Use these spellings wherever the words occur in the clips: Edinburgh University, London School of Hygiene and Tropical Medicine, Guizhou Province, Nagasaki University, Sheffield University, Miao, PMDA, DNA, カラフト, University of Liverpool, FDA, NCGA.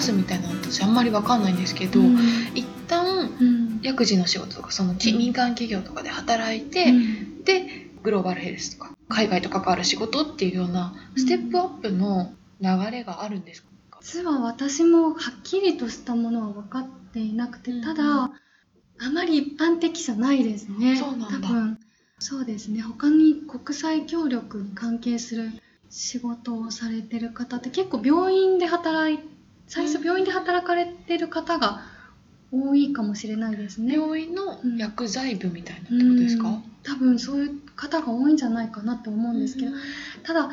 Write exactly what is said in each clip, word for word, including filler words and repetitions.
目すみたいなの私あんまり分かんないんですけど、うん、一旦、うん、薬事の仕事とかその民間企業とかで働いて、うん、でグローバルヘルスとか海外と関わる仕事っていうようなステップアップの流れがあるんですか？実は私もはっきりとしたものは分かっていなくて、ただ、うん、あまり一般的じゃないですね。そうなんだ。多分そうですね。他に国際協力に関係する仕事をされてる方って結構病院で働い最初病院で働かれてる方が多いかもしれないですね。病院の薬剤部みたいなってことですか？うん、多分そういう方が多いんじゃないかなと思うんですけど、うん、ただ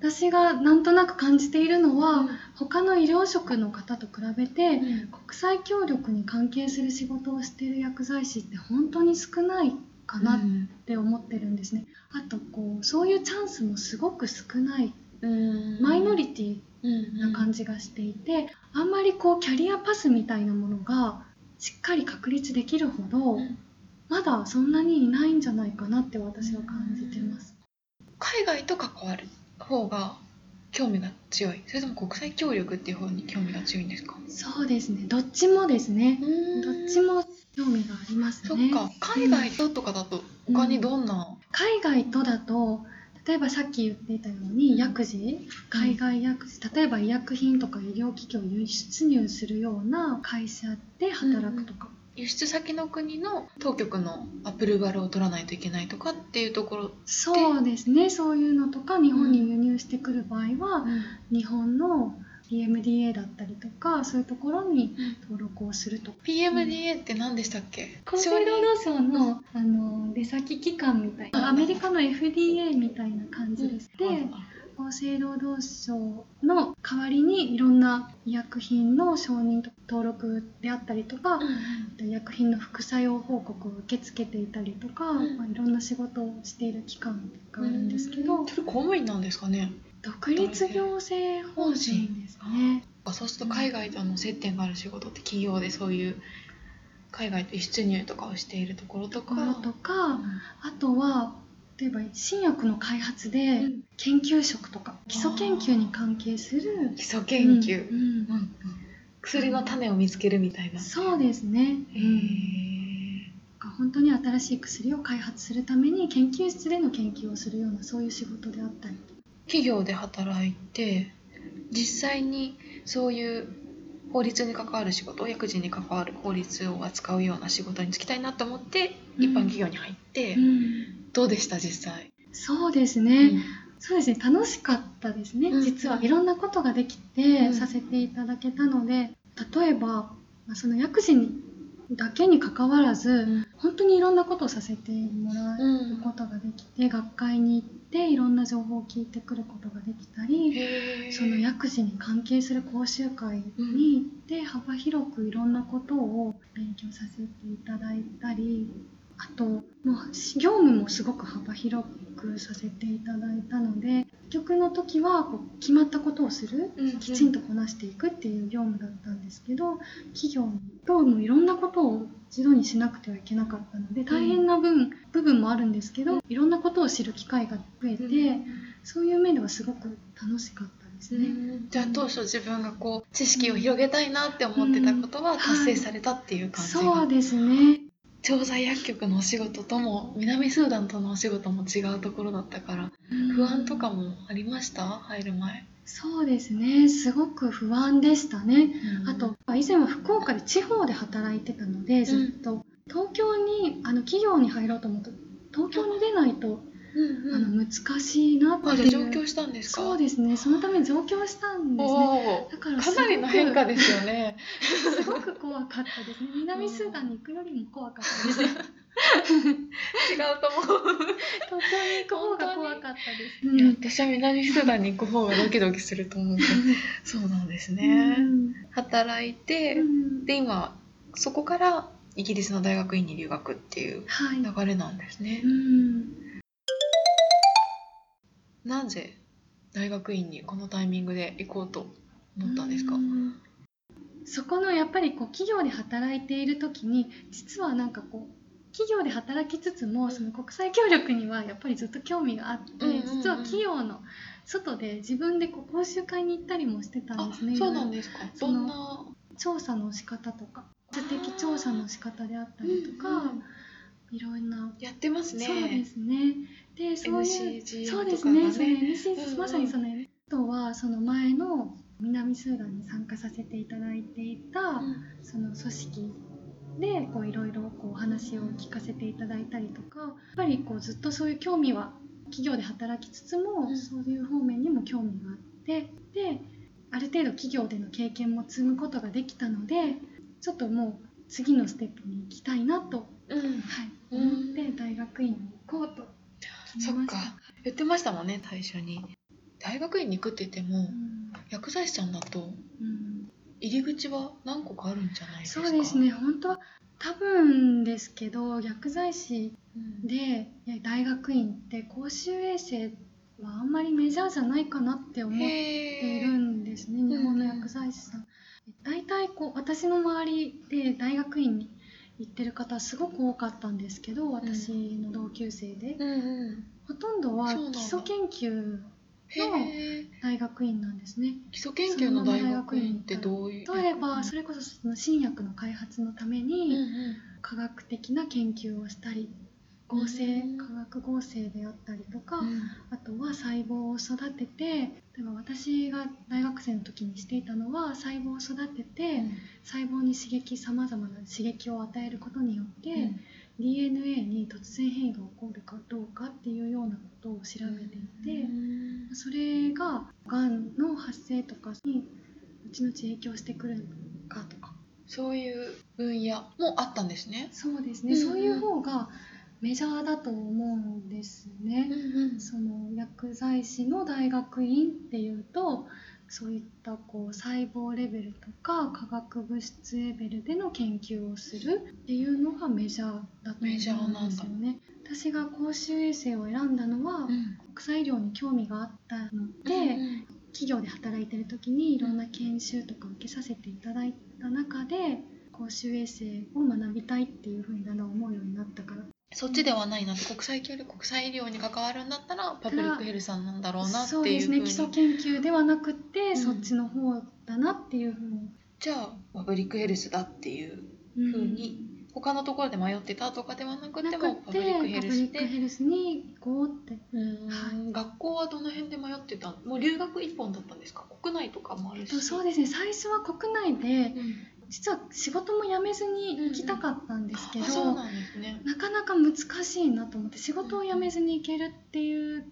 私がなんとなく感じているのは、うん、他の医療職の方と比べて、うん、国際協力に関係する仕事をしている薬剤師って本当に少ないかなって思ってるんですね。うん、あとこうそういうチャンスもすごく少ない、うん、マイノリティな感じがしていて、うん、あんまりこうキャリアパスみたいなものがしっかり確立できるほど、うん、まだそんなにいないんじゃないかなって私は感じてます。うん、海外と関わる方が興味が強い、それとも国際協力っていう方に興味が強いんですか？そうですね、どっちもですね。どっちも興味がありますね。そっか、海外ととかだと他にどんな、うん、海外とだと例えばさっき言っていたように薬事、海外薬事、例えば医薬品とか医療機器を輸出入するような会社で働くとか、うん、輸出先の国の当局のアプローバルを取らないといけないとかっていうところで、そうですね、そういうのとか日本に輸入してくる場合は、うん、日本のピーエムディーエー だったりとかそういうところに登録をすると。うん、ピーエムディーエー って何でしたっけ？厚生労働省の、あの出先機関みたいな、アメリカの エフディーエー みたいな感じです。うん、で、厚生労働省の代わりにいろんな医薬品の承認登録であったりとか、うん、医薬品の副作用報告を受け付けていたりとか、うんまあ、いろんな仕事をしている機関があるんですけど、うん、それ公務員なんですかね？独立行政法人ですね。そうすると海外との接点がある仕事って企業でそういう海外と輸出入とかをしているところとかとか、うん、あとは例えば新薬の開発で研究職とか、うん、基礎研究に関係する基礎研究、うんうんうん、薬の種を見つけるみたいな。そうですね。へー、本当に新しい薬を開発するために研究室での研究をするようなそういう仕事であったり、企業で働いて実際にそういう法律に関わる仕事、薬事に関わる法律を扱うような仕事に就きたいなと思って一般企業に入って、うん、どうでした？実際。そうですね、うん、そうですね、楽しかったですね。うん、実はいろんなことができてさせていただけたので、うん、例えばその薬事にだけに関わらず、うん、本当にいろんなことをさせてもらうことができて、うん、学会に行っていろんな情報を聞いてくることができたり、その薬事に関係する講習会に行って、うん、幅広くいろんなことを勉強させていただいたり、あともう業務もすごく幅広くさせていただいたので、結局の時はこう決まったことをする、うんうん、きちんとこなしていくっていう業務だったんですけど、企業ともいろんなことを一度にしなくてはいけなかったので大変な分、うん、部分もあるんですけど、いろんなことを知る機会が増えて、うん、そういう面ではすごく楽しかった。ね、うん、じゃあ当初自分がこう知識を広げたいなって思ってたことは達成されたっていう感じが、うんはい、そうですね。調剤薬局のお仕事とも南スーダンとのお仕事も違うところだったから、うん、不安とかもありました？入る前。そうですね、すごく不安でしたね。うん、あと以前は福岡で地方で働いてたのでずっと、うん、東京にあの企業に入ろうと思うと東京に出ないと、うんうん、あの難しいなっていう。上京したんですか？そうですね、そのため上京したんですね。だからかなりの変化ですよね。すごく怖かったですね。南スーダンに行くよりも怖かったですね。違うと思う。東京に行く方が怖かったですね。いや、私は南スーダンに行く方がドキドキすると思うけどそうなんですね。うん、働いて、うん、で今そこからイギリスの大学院に留学っていう流れなんですね。はい、うん、なぜ大学院にこのタイミングで行こうと思ったんですか？うん、そこのやっぱりこう企業で働いている時に実はなんかこう企業で働きつつもその国際協力にはやっぱりずっと興味があって、うんうんうん、実は企業の外で自分でこう講習会に行ったりもしてたんですね。あ、そうなんですか。どんな調査の仕方とか、図的調査の仕方であったりとか、うんうん、いろんなやってますね。そうですね。で、そういう エヌシージーエー とかがね、そうですね。その エヌシージーエー、うん、まさにその エヌシージーエー とはその前の南スーダンに参加させていただいていた、うん、その組織でこういろいろこうお話を聞かせていただいたりとか、やっぱりこうずっとそういう興味は企業で働きつつも、うん、そういう方面にも興味があって、で、ある程度企業での経験も積むことができたので、ちょっともう次のステップに行きたいなと、うん、はい、思って大学院に行こうと決めました。そっか、言ってましたもんね、最初に。大学院に行くって言っても、うん、薬剤師さんだと、うん、入り口は何個かあるんじゃないですか。そうですね、本当は多分ですけど、薬剤師で、うん、大学院って公衆衛生はあんまりメジャーじゃないかなって思っているんですね、日本の薬剤師さん。大体こう私の周りで大学院に行ってる方すごく多かったんですけど、私の同級生で、うんうん、ほとんどは基礎研究の大学院なんですね。基礎研究の大学院ってどういう？例えばそれこそ、その新薬の開発のために科学的な研究をしたり、合成、化学合成であったりとか、うん、あとは細胞を育てて、例えば私が大学生の時にしていたのは、細胞を育てて、うん、細胞に刺激、さまざまな刺激を与えることによって、うん、ディーエヌエー に突然変異が起こるかどうかっていうようなことを調べていて、うん、それががんの発生とかに後々影響してくるかとか、そういう分野もあったんですね。そうですね、うん、そういう方がメジャーだと思うんですね、うんうん、その薬剤師の大学院っていうと、そういったこう細胞レベルとか化学物質レベルでの研究をするっていうのがメジャーだと思うんですよね。私が公衆衛生を選んだのは、うん、国際医療に興味があったので、うんうん、企業で働いてる時にいろんな研修とか受けさせていただいた中で、公衆衛生を学びたいっていうふうにだんだん思うようになったから、そっちではないなって、国際協力、国際医療に関わるんだったらパブリックヘルスさんなんだろうなっていうふうに。そうですね、基礎研究ではなくて、うん、そっちの方だなっていうふうに。じゃあパブリックヘルスだっていうふうに、うん、他のところで迷ってたとかではなくても、パブリックヘルスで、パブリックヘルスに行こうって。うん、はい、学校はどの辺で迷ってたの？もう留学一本だったんですか？国内とかもあるし。えっと、そうですね、最初は国内で、うん、実は仕事も辞めずに行きたかったんですけど、なかなか難しいなと思って、仕事を辞めずに行けるっていう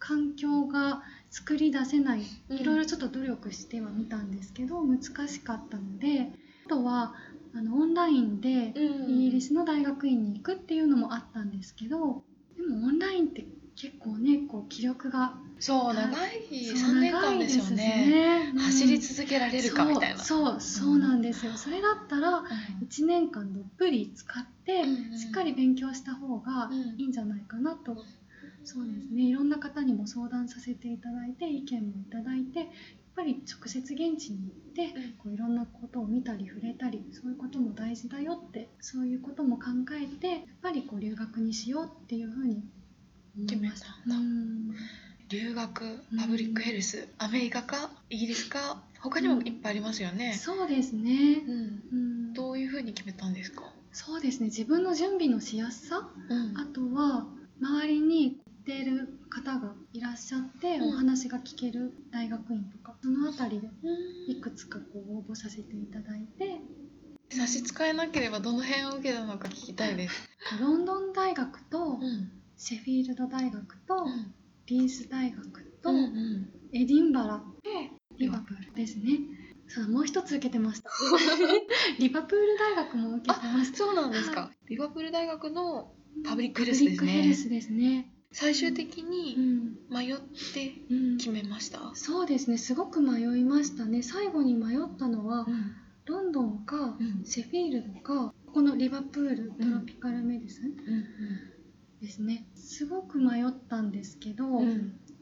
環境が作り出せない、いろいろちょっと努力してはみたんですけど、難しかったので、あとはあのオンラインでイギリスの大学院に行くっていうのもあったんですけど、でもオンラインって結構ね、こう気力が、そう長い、そうさんねんかんですよね、うん、走り続けられるかみたいな。そうそう、そうなんですよ、うん、それだったらいちねんかんどっぷり使って、うん、しっかり勉強した方がいいんじゃないかなと、うん、そうですね、いろんな方にも相談させていただいて、意見もいただいて、やっぱり直接現地に行って、うん、こういろんなことを見たり触れたり、そういうことも大事だよって、そういうことも考えて、やっぱりこう留学にしようっていうふうに決めたんだ。留学、パブリックヘルス、アメリカかイギリスか、他にもいっぱいありますよね、うん、そうですね、うんうん、どういうふうに決めたんですか？そうですね、自分の準備のしやすさ、うん、あとは周りに行ってる方がいらっしゃって、うん、お話が聞ける大学院とか、そのあたりでいくつかこう応募させていただいて、うん、差し支えなければどの辺を受けたのか聞きたいです。ロンドン大学と、うん、シェフィールド大学と、うん、リース大学と、うんうん、エディンバラ、リバプールですね。そう、もう一つ受けてました。リバプール大学も受けてました。そうなんですか、はい、リバプール大学のパブリックヘルスですね。パブリックヘルスですね。最終的に迷って決めました、うんうん、そうですね、すごく迷いましたね。最後に迷ったのは、うん、ロンドンか、うん、シェフィールドか、このリバプールトロピカルメディスン、うんうんうん、ですね、すごく迷ったんですけど、うん、フ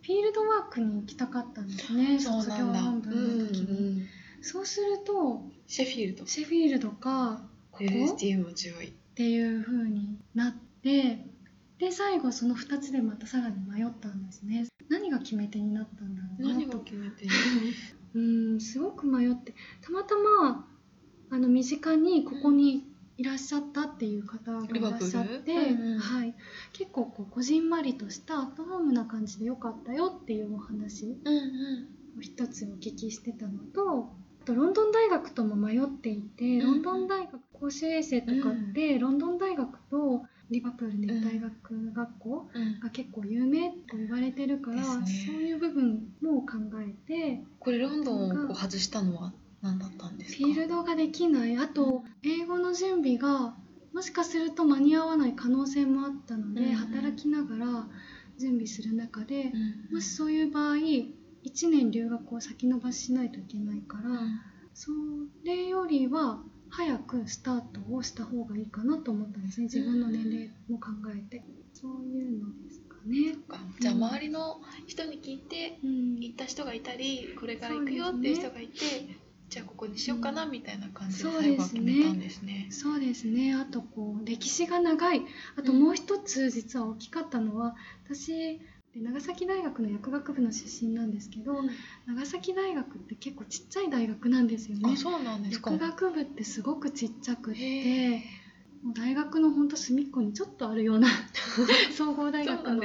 ィールドワークに行きたかったんですね、卒業論文の時に、うんうん、そうするとシェフィールドシェフィールドかここっていう風になって、で最後そのふたつでまたさらに迷ったんですね。何が決め手になったんだろうなと。何が決め手にうん、すごく迷って、たまたまあの身近にここにいらっしゃったっていう方がいらっしゃって、うんうん、はい、結構こうこじんまりとしたアットホームな感じでよかったよっていうお話を一つお聞きしてたのと、あとロンドン大学とも迷っていて、ロンドン大学公衆衛生とかって、うん、ロンドン大学とリバプール熱帯学学校が結構有名と言われてるから、うんうんね、そういう部分も考えて。これロンドンを外したのは何だったんですか？フィールドができない、あと英語の準備がもしかすると間に合わない可能性もあったので、うんうん、働きながら準備する中で、うんうん、もしそういう場合いちねん留学を先延ばししないといけないから、うん、それよりは早くスタートをした方がいいかなと思ったんですね、自分の年齢も考えて、うん、そういうのですかね。か、じゃあ周りの人に聞いて、うん、行った人がいたりこれから行くよっていう人がいて、じゃあここにしようかなみたいな感じで最後は決めたんですね。うん、そうですね。そうですね。あとこう歴史が長い。あともう一つ実は大きかったのは、うん、私長崎大学の薬学部の出身なんですけど、うん、長崎大学って結構ちっちゃい大学なんですよね。あ、そうなんですか。薬学部ってすごくちっちゃくって、もう大学のほんと隅っこにちょっとあるような総合大学の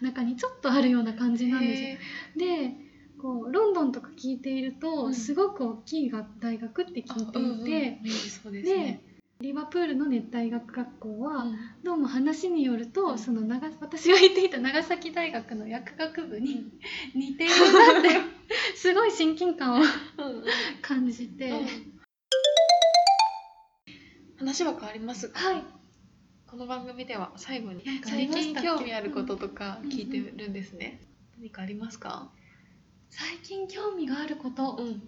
中にちょっとあるような感じなんですよ。でこうロンドンとか聞いていると、うん、すごく大きい大学って聞いていて、うんうん、でリバプールの熱帯学学校は、うん、どうも話によると、うん、その長私が行っていた長崎大学の薬学部に似ているなって、うん、すごい親近感を感じて、うんうん、話は変わりますが、はい、この番組では最後に最近興味あることとか聞いてるんですね、うんうん、何かありますか？最近興味があること、うん、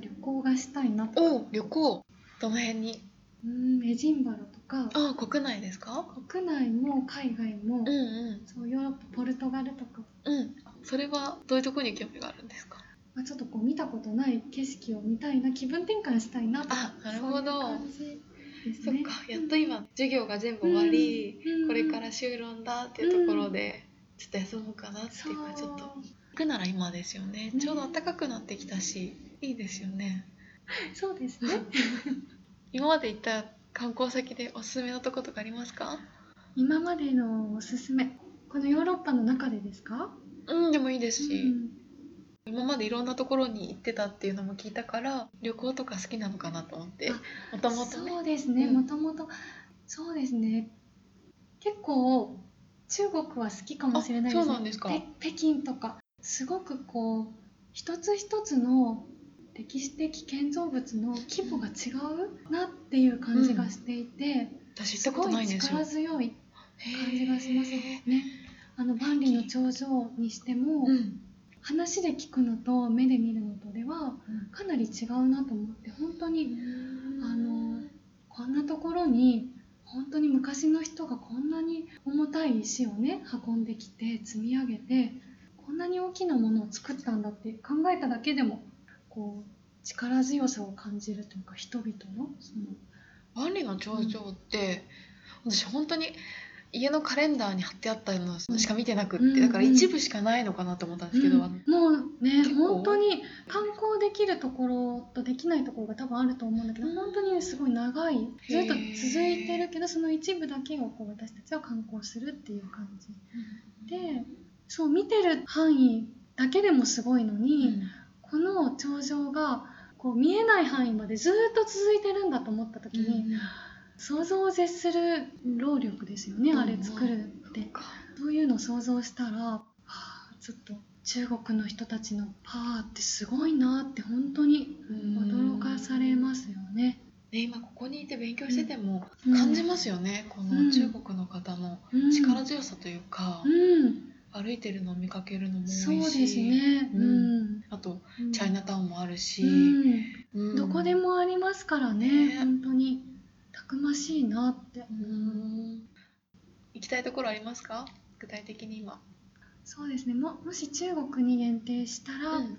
旅行がしたいなと。お、旅行。どの辺に？うーん、エジンバラとか。あ、国内ですか？国内も海外も、うんうん、そうヨーロッパ、ポルトガルとか。うん。それはどういうところに興味があるんですか？まあ、ちょっとこう見たことない景色を見たいな、気分転換したいなとか。あ、なるほど。そういう感じですね。そっか、やっと今、うん、授業が全部終わり、うん、これから修論だっていうところで、うん、ちょっと休もうかなっていうか、ちょっと。行くなら今ですよね。ちょうど暖かくなってきたし、うん、いいですよね。そうですね。今まで行った観光先でおすすめのとことかありますか？今までのおすすめ、このヨーロッパの中でですか？うん、でもいいですし、うん、今までいろんなところに行ってたっていうのも聞いたから、旅行とか好きなのかなと思って。もともとね、そうですね、もともとそうですね、結構中国は好きかもしれないですね。そうなんですか。北京とかすごくこう一つ一つの歴史的建造物の規模が違うなっていう感じがしていて、うん、私行ったことないんですよ。すごい力強い感じがしますね。あの万里の長城にしても、うん、話で聞くのと目で見るのとではかなり違うなと思って、本当にあのこんなところに本当に昔の人がこんなに重たい石をね運んできて積み上げて、こんなに大きなものを作ったんだって考えただけでもこう力強さを感じるというか、人々のその万里の長城って、うん、私本当に家のカレンダーに貼ってあったのしか見てなくって、うん、だから一部しかないのかなと思ったんですけど、うん、もうね本当に観光できるところとできないところが多分あると思うんだけど、本当に、ね、すごい長い、ずっと続いてるけど、その一部だけをこう私たちは観光するっていう感じ、うん、でそう見てる範囲だけでもすごいのに、うん、この頂上がこう見えない範囲までずっと続いてるんだと思った時に、うん、想像を絶する労力ですよね、うん、あれ作るって、うん、そういうのを想像したら、はあ、ちょっと中国の人たちのパワーってすごいなって本当に驚かされますよね。で今ここにいて勉強してても感じますよね、うん、この中国の方の力強さというか、うんうん、歩いてるのを見かけるのも多いし、そうですね、うんうん、あと、うん、チャイナタウンもあるし、うんうん、どこでもありますからね、えー、本当にたくましいなって、うん、行きたいところありますか？具体的に今。そうですね、 も, もし中国に限定したら、うん、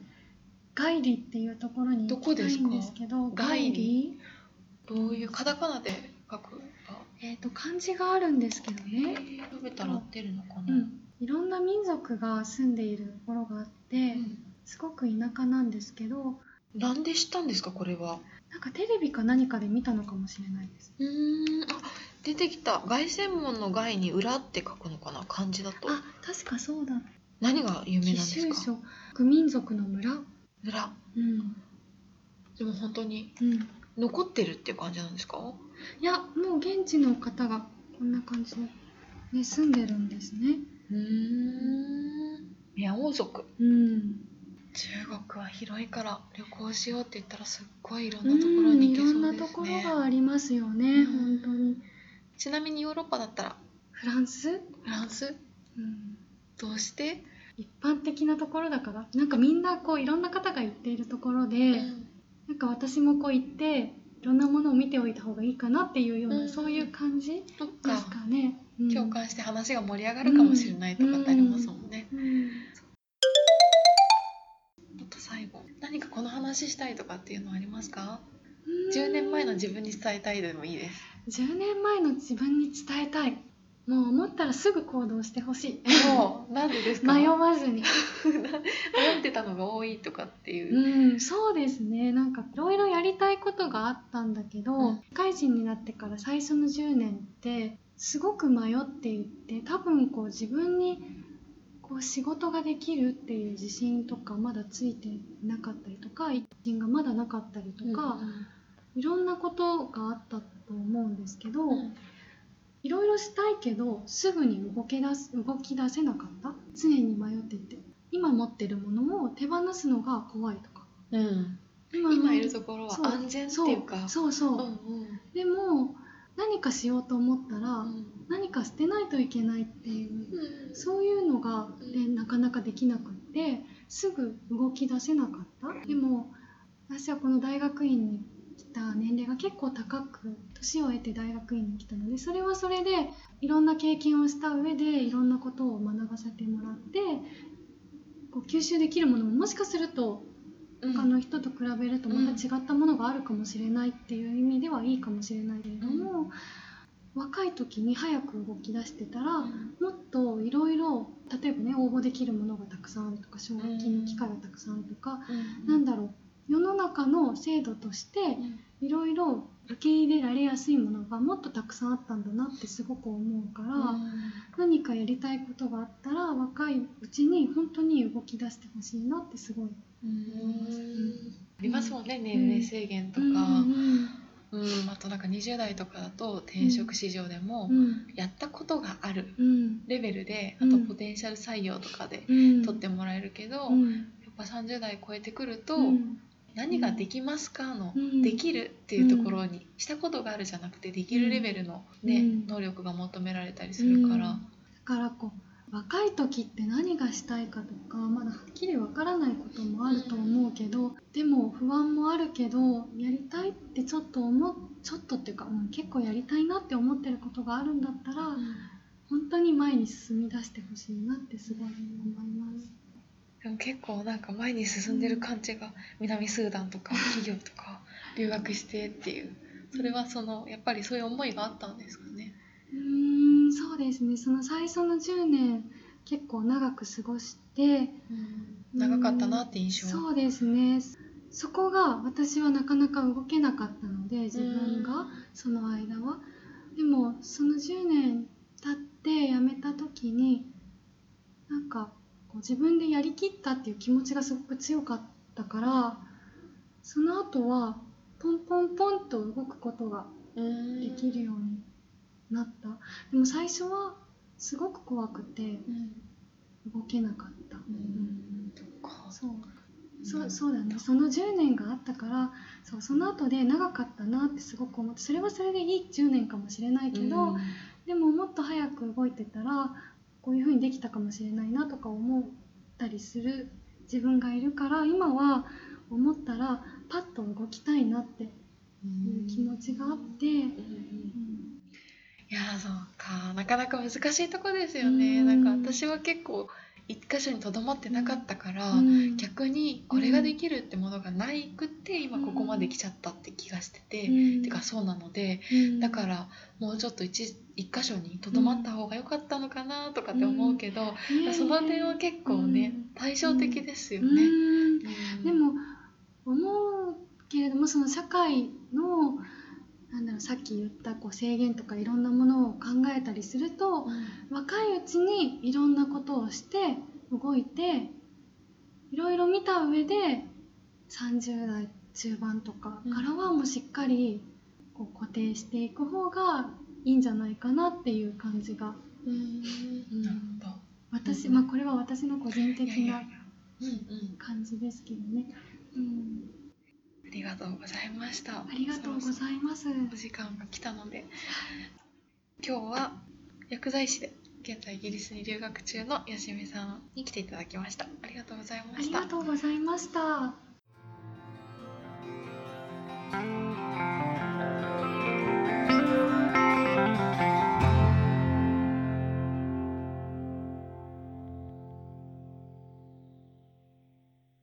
ガイリっていうところに行きたいんですけど。どこですか？ガイリ、どういうカタカナで書くか、えーと漢字があるんですけどね。食べたら合ってるのかな、うん、いろんな民族が住んでいるところがあって、うん、すごく田舎なんですけど。なんで知ったんですか、これは。なんかテレビか何かで見たのかもしれないです。うーん、あ、出てきた。凱旋門の凱に裏って書くのかな、漢字だと。あ、確かそうだ。何が有名なんですか。貴州省、民族の村。村。うん。でも本当に、うん、残ってるっていう感じなんですか。いや、もう現地の方がこんな感じで、ね、住んでるんですね。うーん。苗族。うん。中国は広いから旅行しようって言ったらすっごいいろんなところに行けそうですね。いろんなところがありますよね、本当に。ちなみにヨーロッパだったらフランス？フランス？うん。どうして？一般的なところだから、なんかみんなこういろんな方が行っているところで、うん、なんか私もこう行っていろんなものを見ておいた方がいいかなっていうような、うん、そういう感じですかね。うん、共感して話が盛り上がるかもしれないとかってありますもんね。うんうんうん、最後、何かこの話したいとかっていうのはありますか？じゅうねんまえの自分に伝えたいでもいいです。じゅうねんまえの自分に伝えたい。もう思ったらすぐ行動してほしい。もうなんでですか？迷わずに迷ってたのが多いとかっていう、うん、そうですね。なんかいろいろやりたいことがあったんだけど、うん、社会人になってから最初のじゅうねんってすごく迷っていて、多分こう自分にこう仕事ができるっていう自信とかまだついてなかったりとか、自信がまだなかったりとか、うん、いろんなことがあったと思うんですけど、うん、いろいろしたいけどすぐに動け出す、動き出せなかった。常に迷っていて、今持ってるものを手放すのが怖いとか、うん、今, 今いるところは安全っていうか、そうそう、そう、うんうん、でも何かしようと思ったら、うん、何か捨てないといけないっていう、うん、そういうのが、ね、なかなかできなくってすぐ動き出せなかった。でも私はこの大学院に来た年齢が結構高く、年を経て大学院に来たので、それはそれでいろんな経験をした上でいろんなことを学ばせてもらって、こう吸収できるものももしかすると他の人と比べるとまた違ったものがあるかもしれないっていう意味ではいいかもしれないけれども、うん、若い時に早く動き出してたら、うん、もっといろいろ、例えばね、応募できるものがたくさんとか、奨学金の機会がたくさんとか、うん、なんだろう、世の中の制度としていろいろ受け入れられやすいものがもっとたくさんあったんだなってすごく思うから、うん、何かやりたいことがあったら若いうちに本当に動き出してほしいなってすごい。うん、ありますもんね、年齢制限とか、うんうんうん、あとなんかにじゅう代とかだと転職市場でもやったことがあるレベルで、あとポテンシャル採用とかで取ってもらえるけど、やっぱさんじゅう代超えてくると何ができますかのできるっていうところに、したことがあるじゃなくてできるレベルの、ね、能力が求められたりするから、だからこう若い時って何がしたいかとかまだはっきりわからないこともあると思うけど、でも不安もあるけどやりたいってちょっと思う、ちょっとっていうか、うん、結構やりたいなって思ってることがあるんだったら、うん、本当に前に進み出してほしいなってすごい思います。でも結構なんか前に進んでる感じが、うん、南スーダンとか企業とか留学してっていう、それはそのやっぱりそういう思いがあったんですかね。うーん、そうですね。その最初のじゅうねん結構長く過ごして、うん、長かったなって印象。そうですね。そこが私はなかなか動けなかったので、自分がその間は、でもそのじゅうねん経って辞めた時になんかこう自分でやりきったっていう気持ちがすごく強かったから、その後はポンポンポンと動くことができるようになった。でも最初はすごく怖くて動けなかった、うんうん、そう、そう、そうだね。そのじゅうねんがあったから、そう、その後で長かったなってすごく思って、それはそれでいいじゅうねんかもしれないけど、うん、でももっと早く動いてたらこういう風にできたかもしれないなとか思ったりする自分がいるから、今は思ったらパッと動きたいなっていう気持ちがあって、うんうん、いや、そうか、なかなか難しいとこですよね。なんか私は結構一箇所にとどまってなかったから、うん、逆にこれができるってものがないくって今ここまで来ちゃったって気がしてて、うん、てかそうなので、うん、だからもうちょっと一、一箇所にとどまった方が良かったのかなとかって思うけど、うん、その点は結構ね、うん、対照的ですよね、うんうん、でも思うけれども、その社会のなんだろう、さっき言ったこう制限とかいろんなものを考えたりすると、うん、若いうちにいろんなことをして動いていろいろ見た上でさんじゅう代中盤とかからはもうしっかりこう固定していく方がいいんじゃないかなっていう感じが、うんうん、なるほど、私、まあ、これは私の個人的な感じですけどね、うん、ありがとうございました。ありがとうございます。お時間が来たので、今日は薬剤師で現在イギリスに留学中のよしみさんに来ていただきました。ありがとうございました。ありがとうございました。